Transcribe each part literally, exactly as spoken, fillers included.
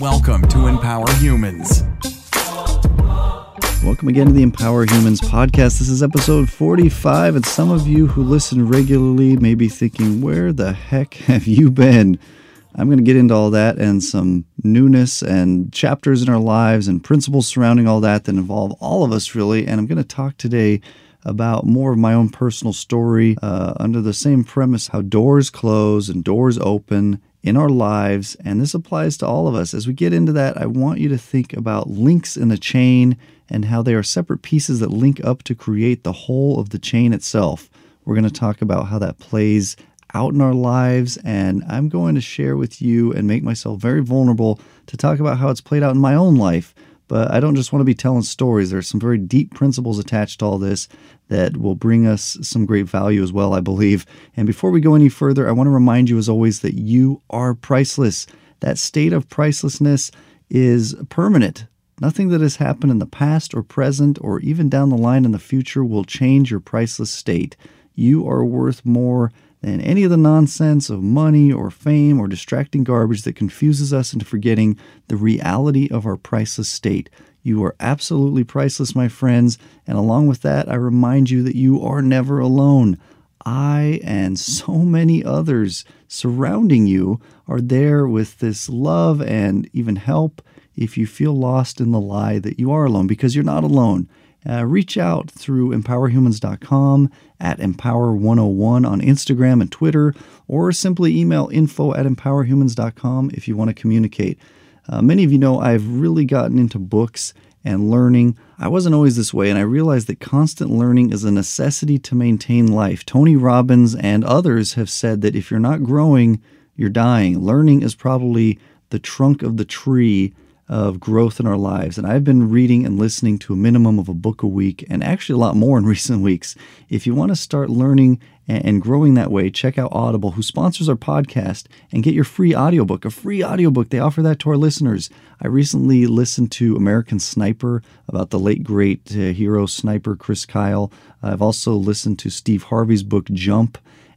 Welcome to Empower Humans. Welcome again to the Empower Humans podcast. This is episode forty-five, and some of you who listen regularly may be thinking, where the heck have you been? I'm going to get into all that and some newness and chapters in our lives and principles surrounding all that that involve all of us, really. And I'm going to talk today about more of my own personal story uh, under the same premise, how doors close and doors open in our lives, and this applies to all of us. As we get into that, I want you to think about links in the chain and how they are separate pieces that link up to create the whole of the chain itself. We're going to talk about how that plays out in our lives, and I'm going to share with you and make myself very vulnerable to talk about how it's played out in my own life. But I don't just want to be telling stories. There's some very deep principles attached to all this that will bring us some great value as well, I believe. And before we go any further, I want to remind you, as always, that you are priceless. That state of pricelessness is permanent. Nothing that has happened in the past or present or even down the line in the future will change your priceless state. You are worth more than any of the nonsense of money or fame or distracting garbage that confuses us into forgetting the reality of our priceless state. You are absolutely priceless, my friends. And along with that, I remind you that you are never alone. I and so many others surrounding you are there with this love and even help if you feel lost in the lie that you are alone, because you're not alone. Uh, reach out through empower humans dot com, at empower one oh one on Instagram and Twitter, or simply email info at empower humans dot com if you want to communicate. Uh, many of you know I've really gotten into books and learning. I wasn't always this way, and I realized that constant learning is a necessity to maintain life. Tony Robbins and others have said that if you're not growing, you're dying. Learning is probably the trunk of the tree of growth in our lives. And I've been reading and listening to a minimum of a book a week, and actually a lot more in recent weeks. If you want to start learning and growing that way, check out Audible, who sponsors our podcast, and get your free audiobook, a free audiobook. They offer that to our listeners. I recently listened to American Sniper, about the late great uh, hero sniper Chris Kyle. I've also listened to Steve Harvey's book, Jump,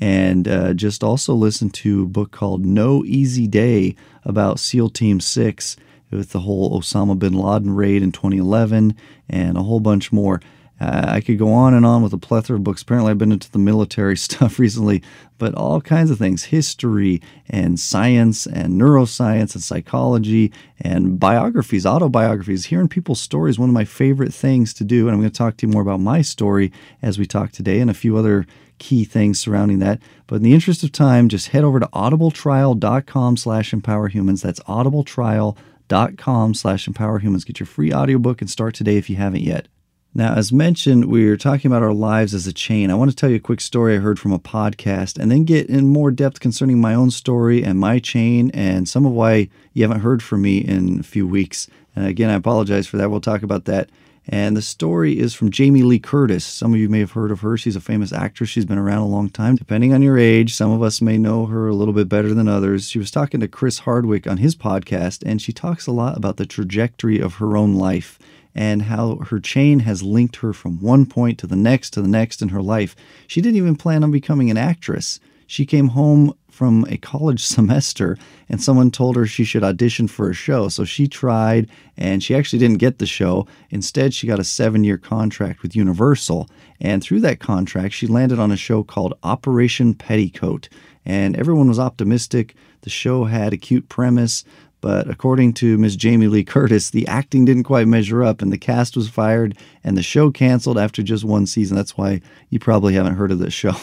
and uh, just also listened to a book called No Easy Day about SEAL Team six. With the whole Osama Bin Laden raid in twenty eleven and a whole bunch more. Uh, I could go on and on with a plethora of books. Apparently, I've been into the military stuff recently, but all kinds of things, history and science and neuroscience and psychology and biographies, autobiographies. Hearing people's stories is one of my favorite things to do, and I'm going to talk to you more about my story as we talk today and a few other key things surrounding that. But in the interest of time, just head over to audible trial dot com slash empower humans. That's audible trial dot com. dot com slash empower humans. Get your free audiobook and start today if you haven't yet. Now, as mentioned, we're talking about our lives as a chain. I want to tell you a quick story I heard from a podcast and then get in more depth concerning my own story and my chain and some of why you haven't heard from me in a few weeks. And again, I apologize for that. We'll talk about that. And the story is from Jamie Lee Curtis. Some of you may have heard of her. She's a famous actress. She's been around a long time. Depending on your age, some of us may know her a little bit better than others. She was talking to Chris Hardwick on his podcast, and she talks a lot about the trajectory of her own life and how her chain has linked her from one point to the next to the next in her life. She didn't even plan on becoming an actress. She came home from a college semester and someone told her she should audition for a show. So she tried, and she actually didn't get the show. Instead, she got a seven-year contract with Universal. And through that contract, she landed on a show called Operation Petticoat. And everyone was optimistic. The show had a cute premise. But according to Miss Jamie Lee Curtis, the acting didn't quite measure up, and the cast was fired and the show canceled after just one season. That's why you probably haven't heard of this show.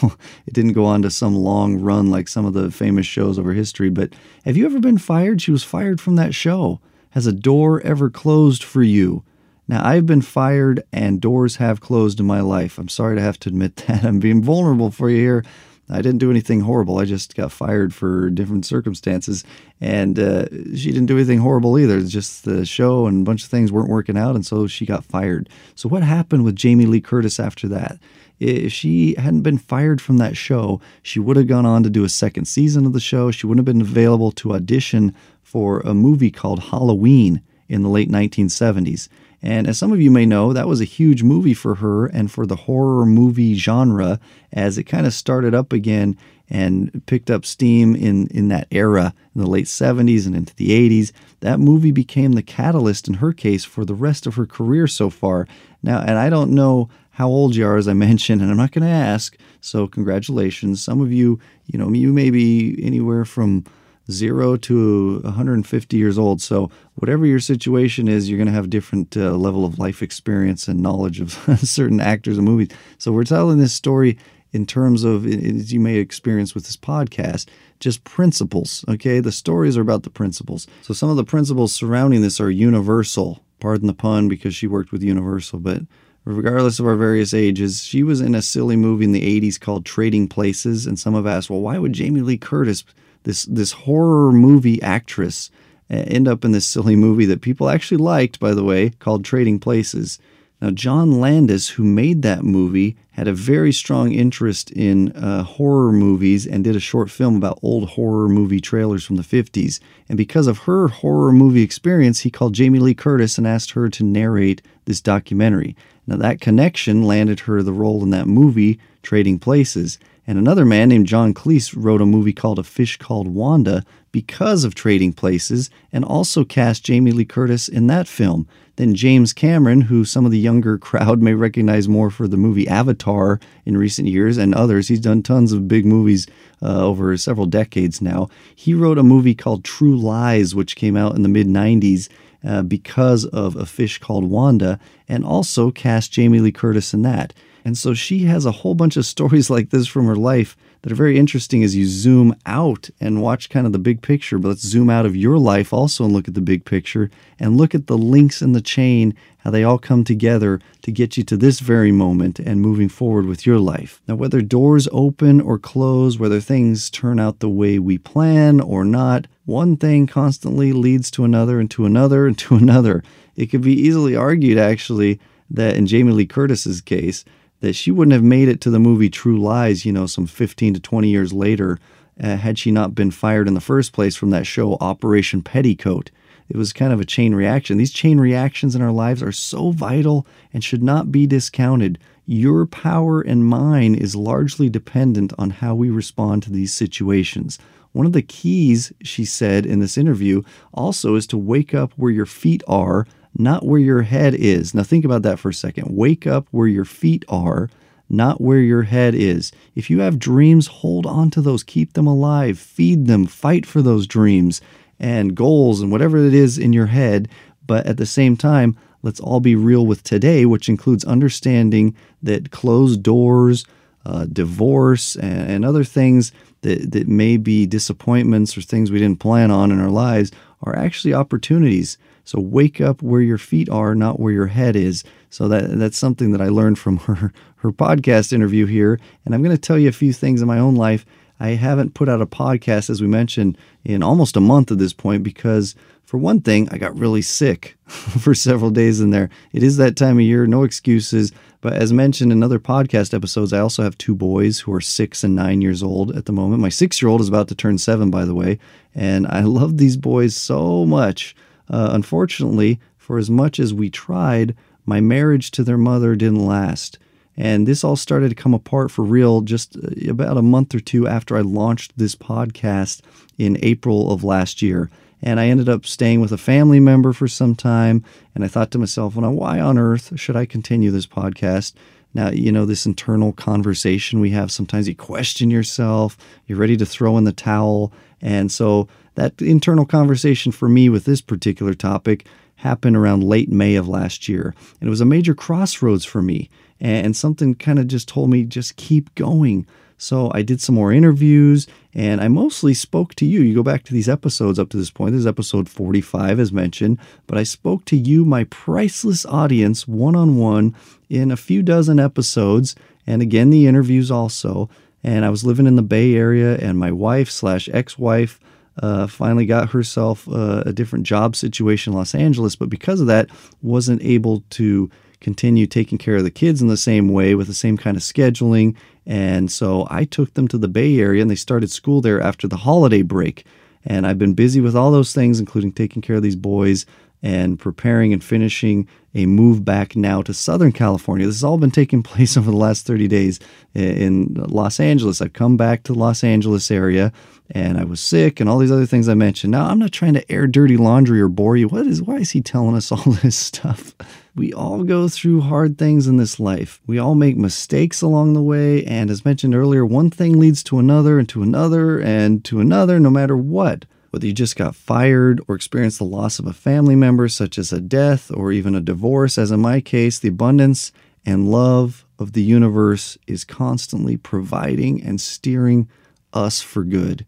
It didn't go on to some long run like some of the famous shows over history. But have you ever been fired? She was fired from that show. Has a door ever closed for you? Now, I've been fired and doors have closed in my life. I'm sorry to have to admit that. I'm being vulnerable for you here. I didn't do anything horrible. I just got fired for different circumstances. And uh, she didn't do anything horrible either. It's just the show and a bunch of things weren't working out. And so she got fired. So what happened with Jamie Lee Curtis after that? If she hadn't been fired from that show, she would have gone on to do a second season of the show. She wouldn't have been available to audition for a movie called Halloween in the late nineteen seventies. And as some of you may know, that was a huge movie for her and for the horror movie genre, as it kind of started up again and picked up steam in, in that era, in the late seventies and into the eighties. That movie became the catalyst in her case for the rest of her career so far. Now, and I don't know how old you are, as I mentioned, and I'm not going to ask, so congratulations. Some of you, you know, you may be anywhere from zero to one hundred fifty years old. So whatever your situation is, you're going to have different uh, level of life experience and knowledge of certain actors and movies. So we're telling this story in terms of, as you may experience with this podcast, just principles, okay? The stories are about the principles. So some of the principles surrounding this are universal. Pardon the pun, because she worked with Universal, but regardless of our various ages, she was in a silly movie in the eighties called Trading Places, and some have asked, well, why would Jamie Lee Curtis, this this horror movie actress, uh, end up in this silly movie that people actually liked, by the way, called Trading Places? Now, John Landis, who made that movie, had a very strong interest in uh, horror movies and did a short film about old horror movie trailers from the fifties. And because of her horror movie experience, he called Jamie Lee Curtis and asked her to narrate this documentary. Now, that connection landed her the role in that movie, Trading Places. And another man named John Cleese wrote a movie called A Fish Called Wanda because of Trading Places, and also cast Jamie Lee Curtis in that film. Then James Cameron, who some of the younger crowd may recognize more for the movie Avatar in recent years and others, he's done tons of big movies uh, over several decades now. He wrote a movie called True Lies, which came out in the mid nineties uh, because of A Fish Called Wanda, and also cast Jamie Lee Curtis in that. And so she has a whole bunch of stories like this from her life that are very interesting as you zoom out and watch kind of the big picture. But let's zoom out of your life also and look at the big picture and look at the links in the chain, how they all come together to get you to this very moment and moving forward with your life. Now, whether doors open or close, whether things turn out the way we plan or not, one thing constantly leads to another and to another and to another. It could be easily argued, actually, that in Jamie Lee Curtis's case, that she wouldn't have made it to the movie True Lies, you know, some fifteen to twenty years later, uh, had she not been fired in the first place from that show, Operation Petticoat. It was kind of a chain reaction. These chain reactions in our lives are so vital and should not be discounted. Your power and mine is largely dependent on how we respond to these situations. One of the keys, she said in this interview, also is to wake up where your feet are, not where your head is. Now think about that for a second. Wake up where your feet are, not where your head is. If you have dreams, hold on to those. Keep them alive. Feed them. Fight for those dreams and goals and whatever it is in your head. But at the same time, let's all be real with today, which includes understanding that closed doors, uh, divorce, and, and other things that, that may be disappointments or things we didn't plan on in our lives are actually opportunities. So wake up where your feet are, not where your head is. So that that's something that I learned from her, her podcast interview here. And I'm going to tell you a few things in my own life. I haven't put out a podcast, as we mentioned, in almost a month at this point because, for one thing, I got really sick for several days in there. It is that time of year, no excuses. But as mentioned in other podcast episodes, I also have two boys who are six and nine years old at the moment. My six-year-old is about to turn seven, by the way, and I love these boys so much. Uh, unfortunately, for as much as we tried, my marriage to their mother didn't last. And this all started to come apart for real just about a month or two after I launched this podcast in April of last year. And I ended up staying with a family member for some time. And I thought to myself, well, why on earth should I continue this podcast? Now, you know, this internal conversation we have, sometimes you question yourself, you're ready to throw in the towel. And so that internal conversation for me with this particular topic happened around late May of last year. And it was a major crossroads for me. And something kind of just told me, just keep going. So I did some more interviews, and I mostly spoke to you. You go back to these episodes up to this point. This is episode forty-five, as mentioned. But I spoke to you, my priceless audience, one-on-one in a few dozen episodes. And again, the interviews also. And I was living in the Bay Area, and my wife slash ex-wife Uh, finally got herself uh, a different job situation in Los Angeles, but because of that, wasn't able to continue taking care of the kids in the same way with the same kind of scheduling. And so I took them to the Bay Area, and they started school there after the holiday break. And I've been busy with all those things, including taking care of these boys and preparing and finishing a move back now to Southern California. This has all been taking place over the last thirty days in Los Angeles. I've come back to the Los Angeles area, and I was sick and all these other things I mentioned. Now, I'm not trying to air dirty laundry or bore you. What is, why is he telling us all this stuff? We all go through hard things in this life. We all make mistakes along the way. And as mentioned earlier, one thing leads to another and to another and to another, no matter what. Whether you just got fired or experienced the loss of a family member, such as a death or even a divorce, as in my case, the abundance and love of the universe is constantly providing and steering us for good.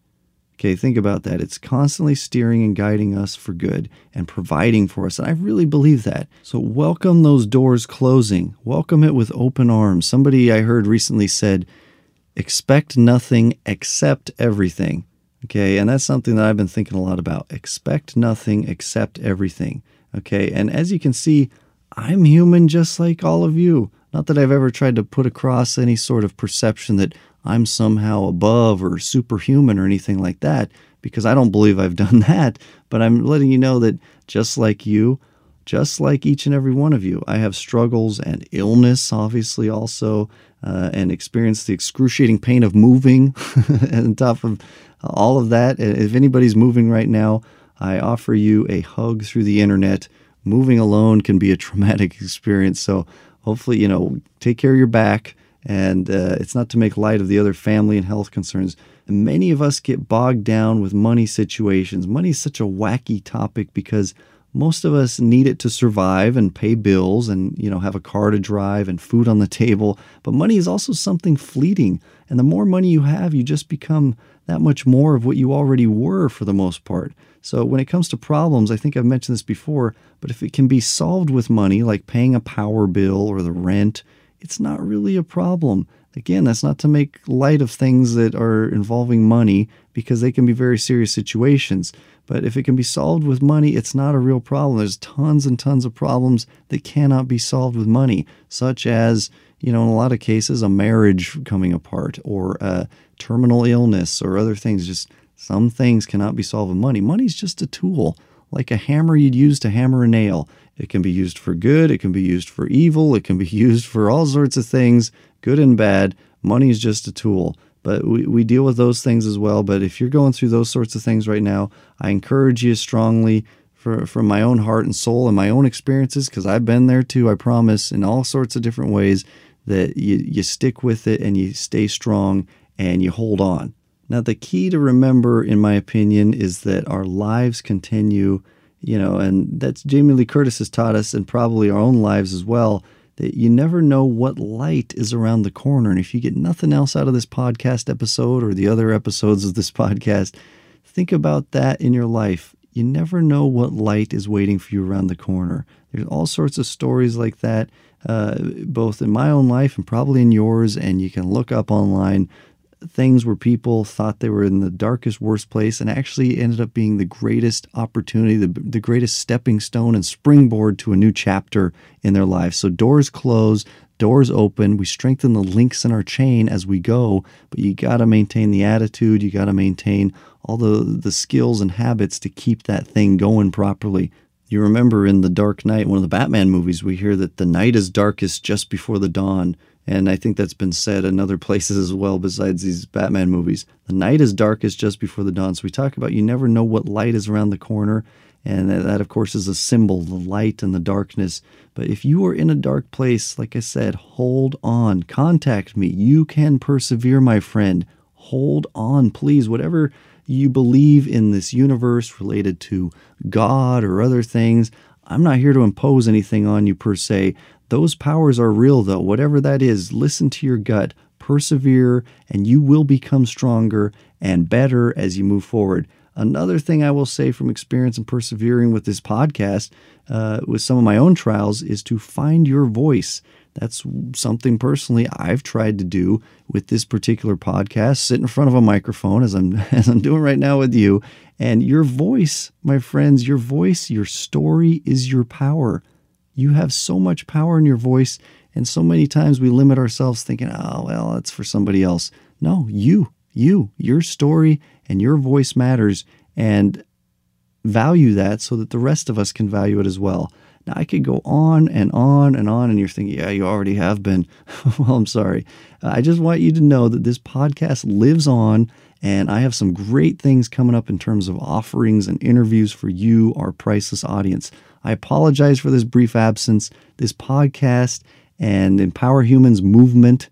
Okay, think about that. It's constantly steering and guiding us for good and providing for us. And I really believe that. So welcome those doors closing. Welcome it with open arms. Somebody I heard recently said, expect nothing, accept everything. Okay, and that's something that I've been thinking a lot about. Expect nothing, accept everything. Okay, and as you can see, I'm human just like all of you. Not that I've ever tried to put across any sort of perception that I'm somehow above or superhuman or anything like that, because I don't believe I've done that. But I'm letting you know that just like you, just like each and every one of you, I have struggles and illness, obviously, also, uh, and experienced the excruciating pain of moving on top of all of that. If anybody's moving right now, I offer you a hug through the internet. Moving alone can be a traumatic experience. So hopefully, you know, take care of your back. And uh, it's not to make light of the other family and health concerns. And many of us get bogged down with money situations. Money is such a wacky topic because most of us need it to survive and pay bills and, you know, have a car to drive and food on the table. But money is also something fleeting. And the more money you have, you just become that much more of what you already were for the most part. So when it comes to problems, I think I've mentioned this before, but if it can be solved with money, like paying a power bill or the rent, it's not really a problem. Again, that's not to make light of things that are involving money because they can be very serious situations. But if it can be solved with money, it's not a real problem. There's tons and tons of problems that cannot be solved with money, such as, you know, in a lot of cases, a marriage coming apart or a terminal illness or other things. Just some things cannot be solved with money. Money's just a tool, like a hammer you'd use to hammer a nail. It can be used for good. It can be used for evil. It can be used for all sorts of things, good and bad. Money is just a tool. But we, we deal with those things as well. But if you're going through those sorts of things right now, I encourage you strongly for, from my own heart and soul and my own experiences, because I've been there too, I promise, in all sorts of different ways, that you, you stick with it and you stay strong and you hold on. Now, the key to remember, in my opinion, is that our lives continue. You know, and that's Jamie Lee Curtis has taught us, and probably our own lives as well, that you never know what light is around the corner. And if you get nothing else out of this podcast episode or the other episodes of this podcast, think about that in your life. You never know what light is waiting for you around the corner. There's all sorts of stories like that, uh, both in my own life and probably in yours. And you can look up online things where people thought they were in the darkest, worst place and actually ended up being the greatest opportunity, the, the greatest stepping stone and springboard to a new chapter in their lives. So doors close, doors open. We strengthen the links in our chain as we go, but you got to maintain the attitude. You got to maintain all the, the skills and habits to keep that thing going properly. You remember in the Dark Knight, one of the Batman movies, we hear that the night is darkest just before the dawn. And I think that's been said in other places as well besides these Batman movies. The night is darkest just before the dawn. So we talk about you never know what light is around the corner. And that, of course, is a symbol, the light and the darkness. But if you are in a dark place, like I said, hold on. Contact me. You can persevere, my friend. Hold on, please. Whatever you believe in this universe related to God or other things, I'm not here to impose anything on you per se. Those powers are real, though. Whatever that is, listen to your gut, persevere, and you will become stronger and better as you move forward. Another thing I will say from experience and persevering with this podcast, uh, with some of my own trials, is to find your voice. That's something personally I've tried to do with this particular podcast, sit in front of a microphone as I'm, as I'm doing right now with you. And your voice, my friends, your voice, your story is your power. You have so much power in your voice, and so many times we limit ourselves thinking, oh, well, that's for somebody else. No, you, you, your story and your voice matters. And value that so that the rest of us can value it as well. Now, I could go on and on and on, and you're thinking, yeah, you already have been. Well, I'm sorry. I just want you to know that this podcast lives on, and I have some great things coming up in terms of offerings and interviews for you, our priceless audience. I apologize for this brief absence. This podcast and Empower Humans movement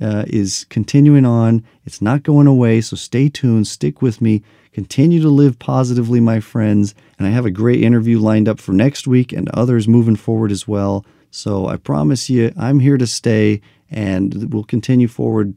uh, is continuing on. It's not going away, so stay tuned. Stick with me. Continue to live positively, my friends, and I have a great interview lined up for next week and others moving forward as well. So I promise you, I'm here to stay, and we'll continue forward.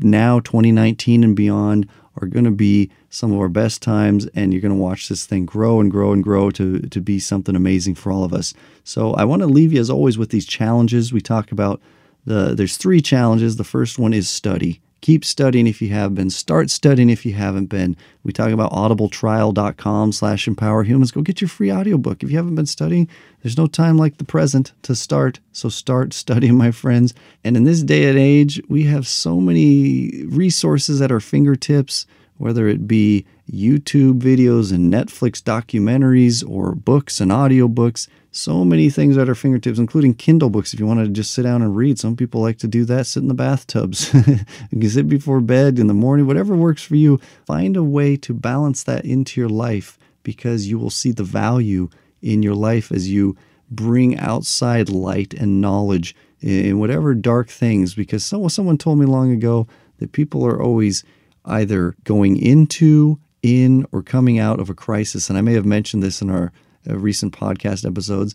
Now, twenty nineteen and beyond are going to be some of our best times, and you're going to watch this thing grow and grow and grow to, to be something amazing for all of us. So I want to leave you, as always, with these challenges. We talk about the there's three challenges. The first one is study. Keep studying if you have been. Start studying if you haven't been. We talk about audibletrial.com slash empowerhumans. Go get your free audiobook. If you haven't been studying, there's no time like the present to start. So start studying, my friends. And in this day and age, we have so many resources at our fingertips, whether it be YouTube videos and Netflix documentaries or books and audiobooks. So many things at our fingertips, including Kindle books. If you want to just sit down and read, some people like to do that, sit in the bathtubs, you can sit before bed in the morning, whatever works for you. Find a way to balance that into your life, because you will see the value in your life as you bring outside light and knowledge in whatever dark things. Because someone told me long ago that people are always either going into, in, or coming out of a crisis. And I may have mentioned this in our recent podcast episodes.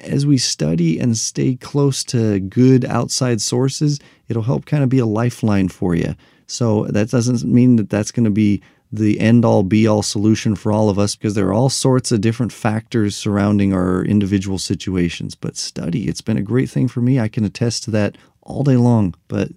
As we study and stay close to good outside sources, it'll help kind of be a lifeline for you. So that doesn't mean that that's going to be the end-all, be-all solution for all of us, because there are all sorts of different factors surrounding our individual situations. But study, it's been a great thing for me. I can attest to that all day long. But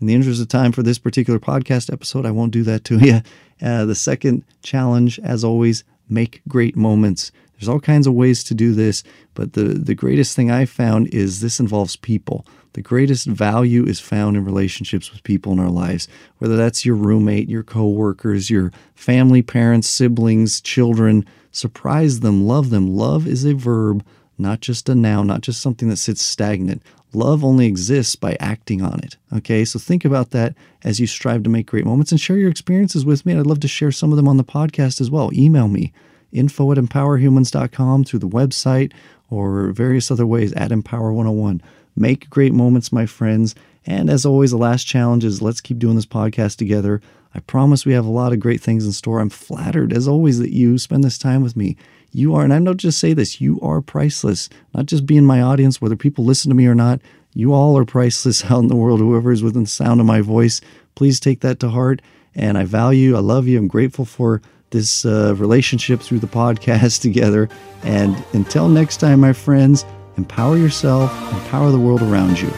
in the interest of time for this particular podcast episode, I won't do that to you. Uh, the second challenge, as always, make great moments. There's all kinds of ways to do this, but the, the greatest thing I found is this involves people. The greatest value is found in relationships with people in our lives, whether that's your roommate, your coworkers, your family, parents, siblings, children. Surprise them, love them. Love is a verb, not just a noun, not just something that sits stagnant. Love only exists by acting on it. Okay, so think about that as you strive to make great moments, and share your experiences with me. And I'd love to share some of them on the podcast as well. Email me. Info at empower humans dot com, through the website or various other ways at empower one oh one. Make great moments, my friends. And as always, the last challenge is let's keep doing this podcast together. I promise we have a lot of great things in store. I'm flattered, as always, that you spend this time with me. You are, and I don't just say this, you are priceless. Not just being my audience, whether people listen to me or not, you all are priceless out in the world, whoever is within the sound of my voice. Please take that to heart. And I value you, I love you, I'm grateful for this uh, relationship through the podcast together. And until next time, my friends, empower yourself, empower the world around you.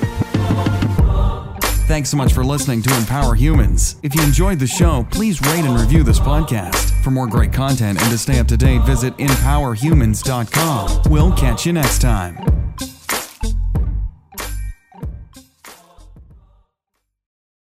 Thanks so much for listening to Empower Humans. If you enjoyed the show, please rate and review this podcast. For more great content and to stay up to date, visit empower humans dot com. We'll catch you next time.